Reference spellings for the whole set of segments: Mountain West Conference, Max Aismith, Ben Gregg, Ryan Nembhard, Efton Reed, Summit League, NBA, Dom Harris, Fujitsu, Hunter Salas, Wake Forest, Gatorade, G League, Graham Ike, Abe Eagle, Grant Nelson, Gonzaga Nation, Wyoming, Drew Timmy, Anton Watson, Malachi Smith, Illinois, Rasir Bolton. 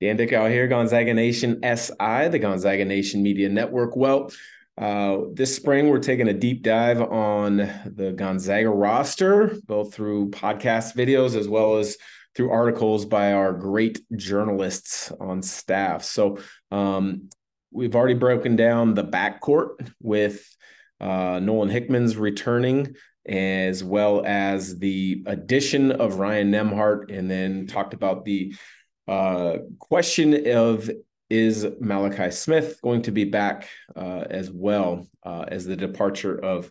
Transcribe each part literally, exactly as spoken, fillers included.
Dan Dickau here, Gonzaga Nation S I, the Gonzaga Nation Media Network. Well, uh, this spring we're taking a deep dive on the Gonzaga roster, both through podcast videos as well as through articles by our great journalists on staff. So um, we've already broken down the backcourt with uh, Nolan Hickman's returning, as well as the addition of Ryan Nembhard, and then talked about the uh, question of, is Malachi Smith going to be back uh, as well uh, as the departure of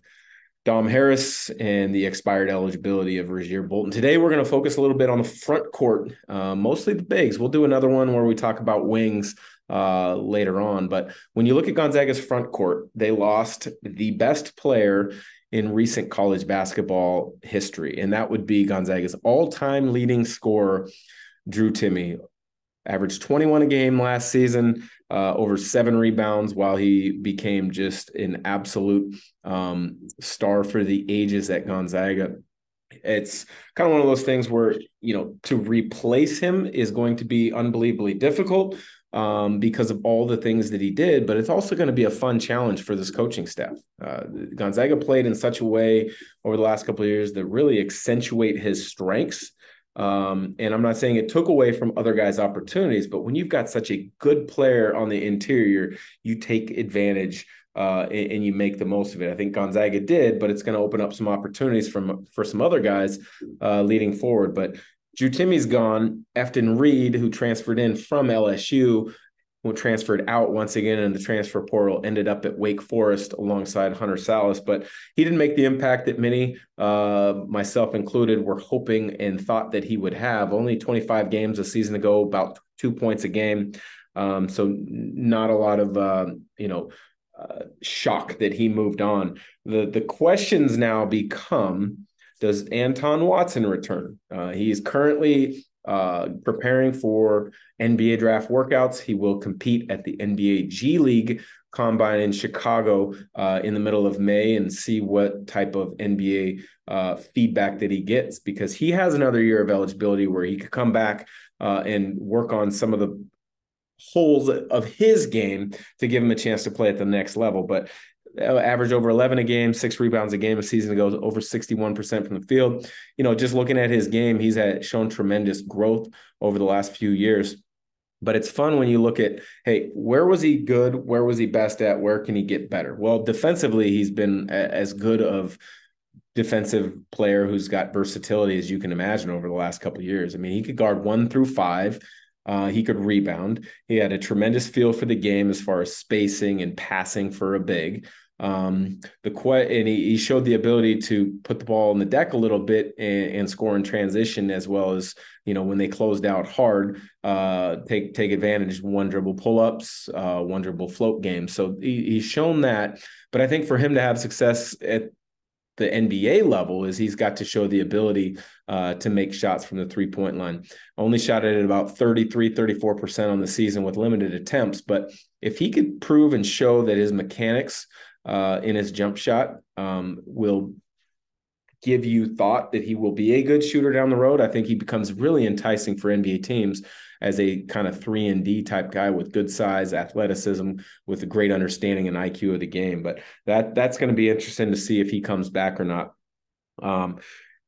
Dom Harris and the expired eligibility of Rasir Bolton. Today, we're going to focus a little bit on the front court, uh, mostly the bigs. We'll do another one where we talk about wings uh, later on. But when you look at Gonzaga's front court, they lost the best player in recent college basketball history, and that would be Gonzaga's all-time leading scorer, Drew Timmy. Averaged twenty-one a game last season, uh, over seven rebounds, while he became just an absolute um, star for the ages at Gonzaga. It's kind of one of those things where, you know, to replace him is going to be unbelievably difficult um, because of all the things that he did, but it's also going to be a fun challenge for this coaching staff. Uh, Gonzaga played in such a way over the last couple of years that really accentuate his strengths. Um, and I'm not saying it took away from other guys' opportunities, but when you've got such a good player on the interior, you take advantage uh, and, and you make the most of it. I think Gonzaga did, but it's going to open up some opportunities from for some other guys uh, leading forward. But Drew Timmy's gone. Efton Reed, who transferred in from L S U, who transferred out once again in the transfer portal, ended up at Wake Forest alongside Hunter Salas, but he didn't make the impact that many, uh, myself included, were hoping and thought that he would have. Only twenty-five games a season ago, about two points a game. Um, so not a lot of, uh, you know, uh, shock that he moved on. The, the questions now become, does Anton Watson return? Uh, he is currently Uh, preparing for N B A draft workouts. He will compete at the N B A G League combine in Chicago uh, in the middle of May, and see what type of N B A uh, feedback that he gets, because he has another year of eligibility where he could come back uh, and work on some of the holes of his game to give him a chance to play at the next level. But average over eleven a game, six rebounds a game a season ago, over sixty-one percent from the field. You know, just looking at his game, he's had shown tremendous growth over the last few years. But it's fun when you look at, hey, where was he good? Where was he best at? Where can he get better? Well, defensively, he's been as good of defensive player who's got versatility as you can imagine over the last couple of years. I mean, he could guard one through five. Uh, he could rebound. He had a tremendous feel for the game as far as spacing and passing for a big. Um, the and he, he showed the ability to put the ball in the deck a little bit and, and score in transition, as well as, you know, when they closed out hard, uh, take take advantage of one dribble pull-ups, uh, one dribble float game. So he, he's shown that. But I think for him to have success at the N B A level is he's got to show the ability uh, to make shots from the three-point line. Only shot at about thirty-three, thirty-four percent on the season with limited attempts. But if he could prove and show that his mechanics uh, in his jump shot um, will give you thought that he will be a good shooter down the road, I think he becomes really enticing for N B A teams as a kind of three and D type guy with good size, athleticism, with a great understanding and I Q of the game. But that that's going to be interesting to see if he comes back or not. Um,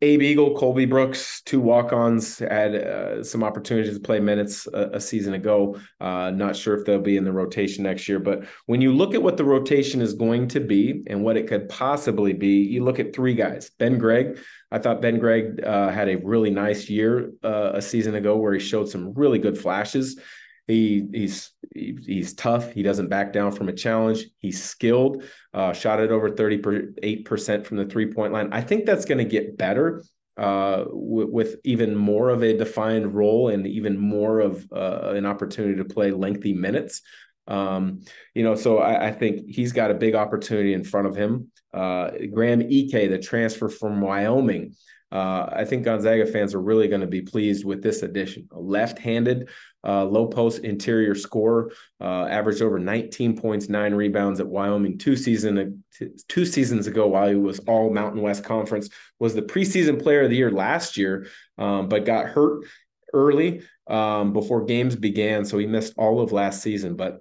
Abe Eagle, Colby Brooks, two walk-ons, had uh, some opportunities to play minutes a, a season ago. Uh, not sure if they'll be in the rotation next year. But when you look at what the rotation is going to be and what it could possibly be, you look at three guys. Ben Gregg. I thought Ben Gregg uh, had a really nice year uh, a season ago where he showed some really good flashes. He, he's he, he's tough. He doesn't back down from a challenge. He's skilled. Uh, shot at over thirty-eight percent from the three-point line. I think that's going to get better uh, w- with even more of a defined role and even more of uh, an opportunity to play lengthy minutes. Um, you know, so I, I think he's got a big opportunity in front of him. Uh, Graham Ike, the transfer from Wyoming. Uh, I think Gonzaga fans are really going to be pleased with this addition. A left-handed, uh, low-post interior scorer, uh, averaged over nineteen points, nine rebounds at Wyoming two season two seasons ago while he was all Mountain West Conference, was the preseason player of the year last year, um, but got hurt early um, before games began, so he missed all of last season. But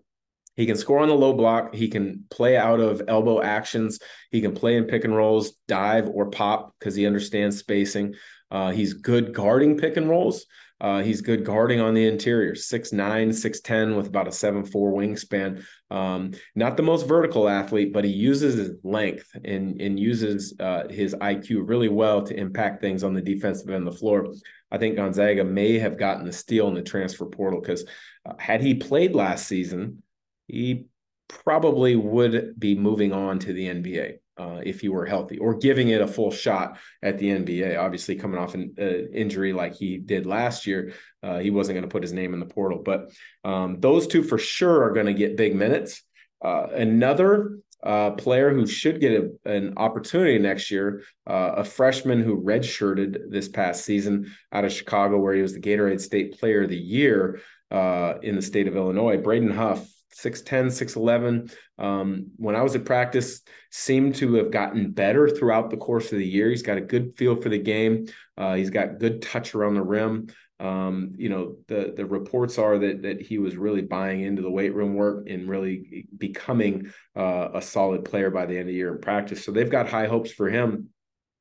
he can score on the low block. He can play out of elbow actions. He can play in pick and rolls, dive or pop, because he understands spacing. Uh, he's good guarding pick and rolls. Uh, he's good guarding on the interior, six nine, six ten with about a seven four wingspan. Um, not the most vertical athlete, but he uses his length and, and uses uh, his I Q really well to impact things on the defensive end of the floor. I think Gonzaga may have gotten the steal in the transfer portal because uh, had he played last season, he probably would be moving on to the N B A. Uh, if he were healthy, or giving it a full shot at the N B A. Obviously, coming off an uh, injury like he did last year, uh, he wasn't going to put his name in the portal. But um, those two for sure are going to get big minutes. Uh, another uh, player who should get a, an opportunity next year, uh, a freshman who redshirted this past season out of Chicago, where he was the Gatorade State Player of the Year uh, in the state of Illinois, Braden Huff. six ten, six eleven. Um, when I was at practice, seemed to have gotten better throughout the course of the year. He's got a good feel for the game. Uh, he's got good touch around the rim. Um, you know, the the reports are that that he was really buying into the weight room work and really becoming uh, a solid player by the end of the year in practice. So they've got high hopes for him.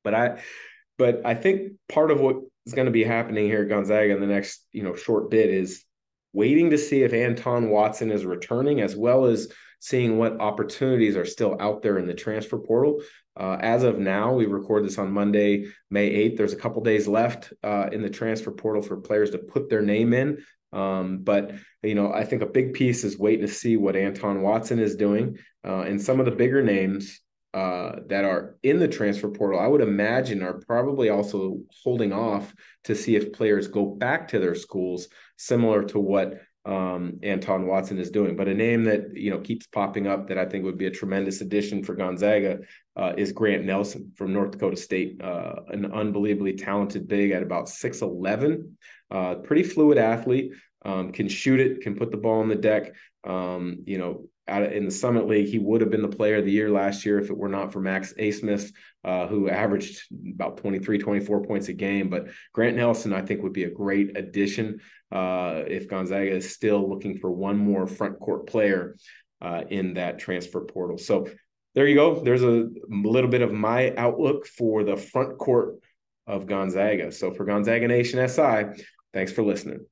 But I, but I think part of what is going to be happening here at Gonzaga in the next, you know, short bit is waiting to see if Anton Watson is returning, as well as seeing what opportunities are still out there in the transfer portal. Uh, as of now, we record this on Monday, May eighth. There's a couple days left uh, in the transfer portal for players to put their name in. Um, but, you know, I think a big piece is waiting to see what Anton Watson is doing. Uh, and some of the bigger names uh, that are in the transfer portal, I would imagine, are probably also holding off to see if players go back to their schools, similar to what um, Anton Watson is doing. But a name that, you know, keeps popping up that I think would be a tremendous addition for Gonzaga uh, is Grant Nelson from North Dakota State, uh, an unbelievably talented big at about six eleven, uh, pretty fluid athlete, um, can shoot it, can put the ball on the deck. Um, you know, out in the Summit League, he would have been the player of the year last year if it were not for Max Aismith, uh, who averaged about twenty-three, twenty-four points a game. But Grant Nelson, I think, would be a great addition uh, if Gonzaga is still looking for one more front court player uh, in that transfer portal. So there you go. There's a little bit of my outlook for the front court of Gonzaga. So for Gonzaga Nation S I, thanks for listening.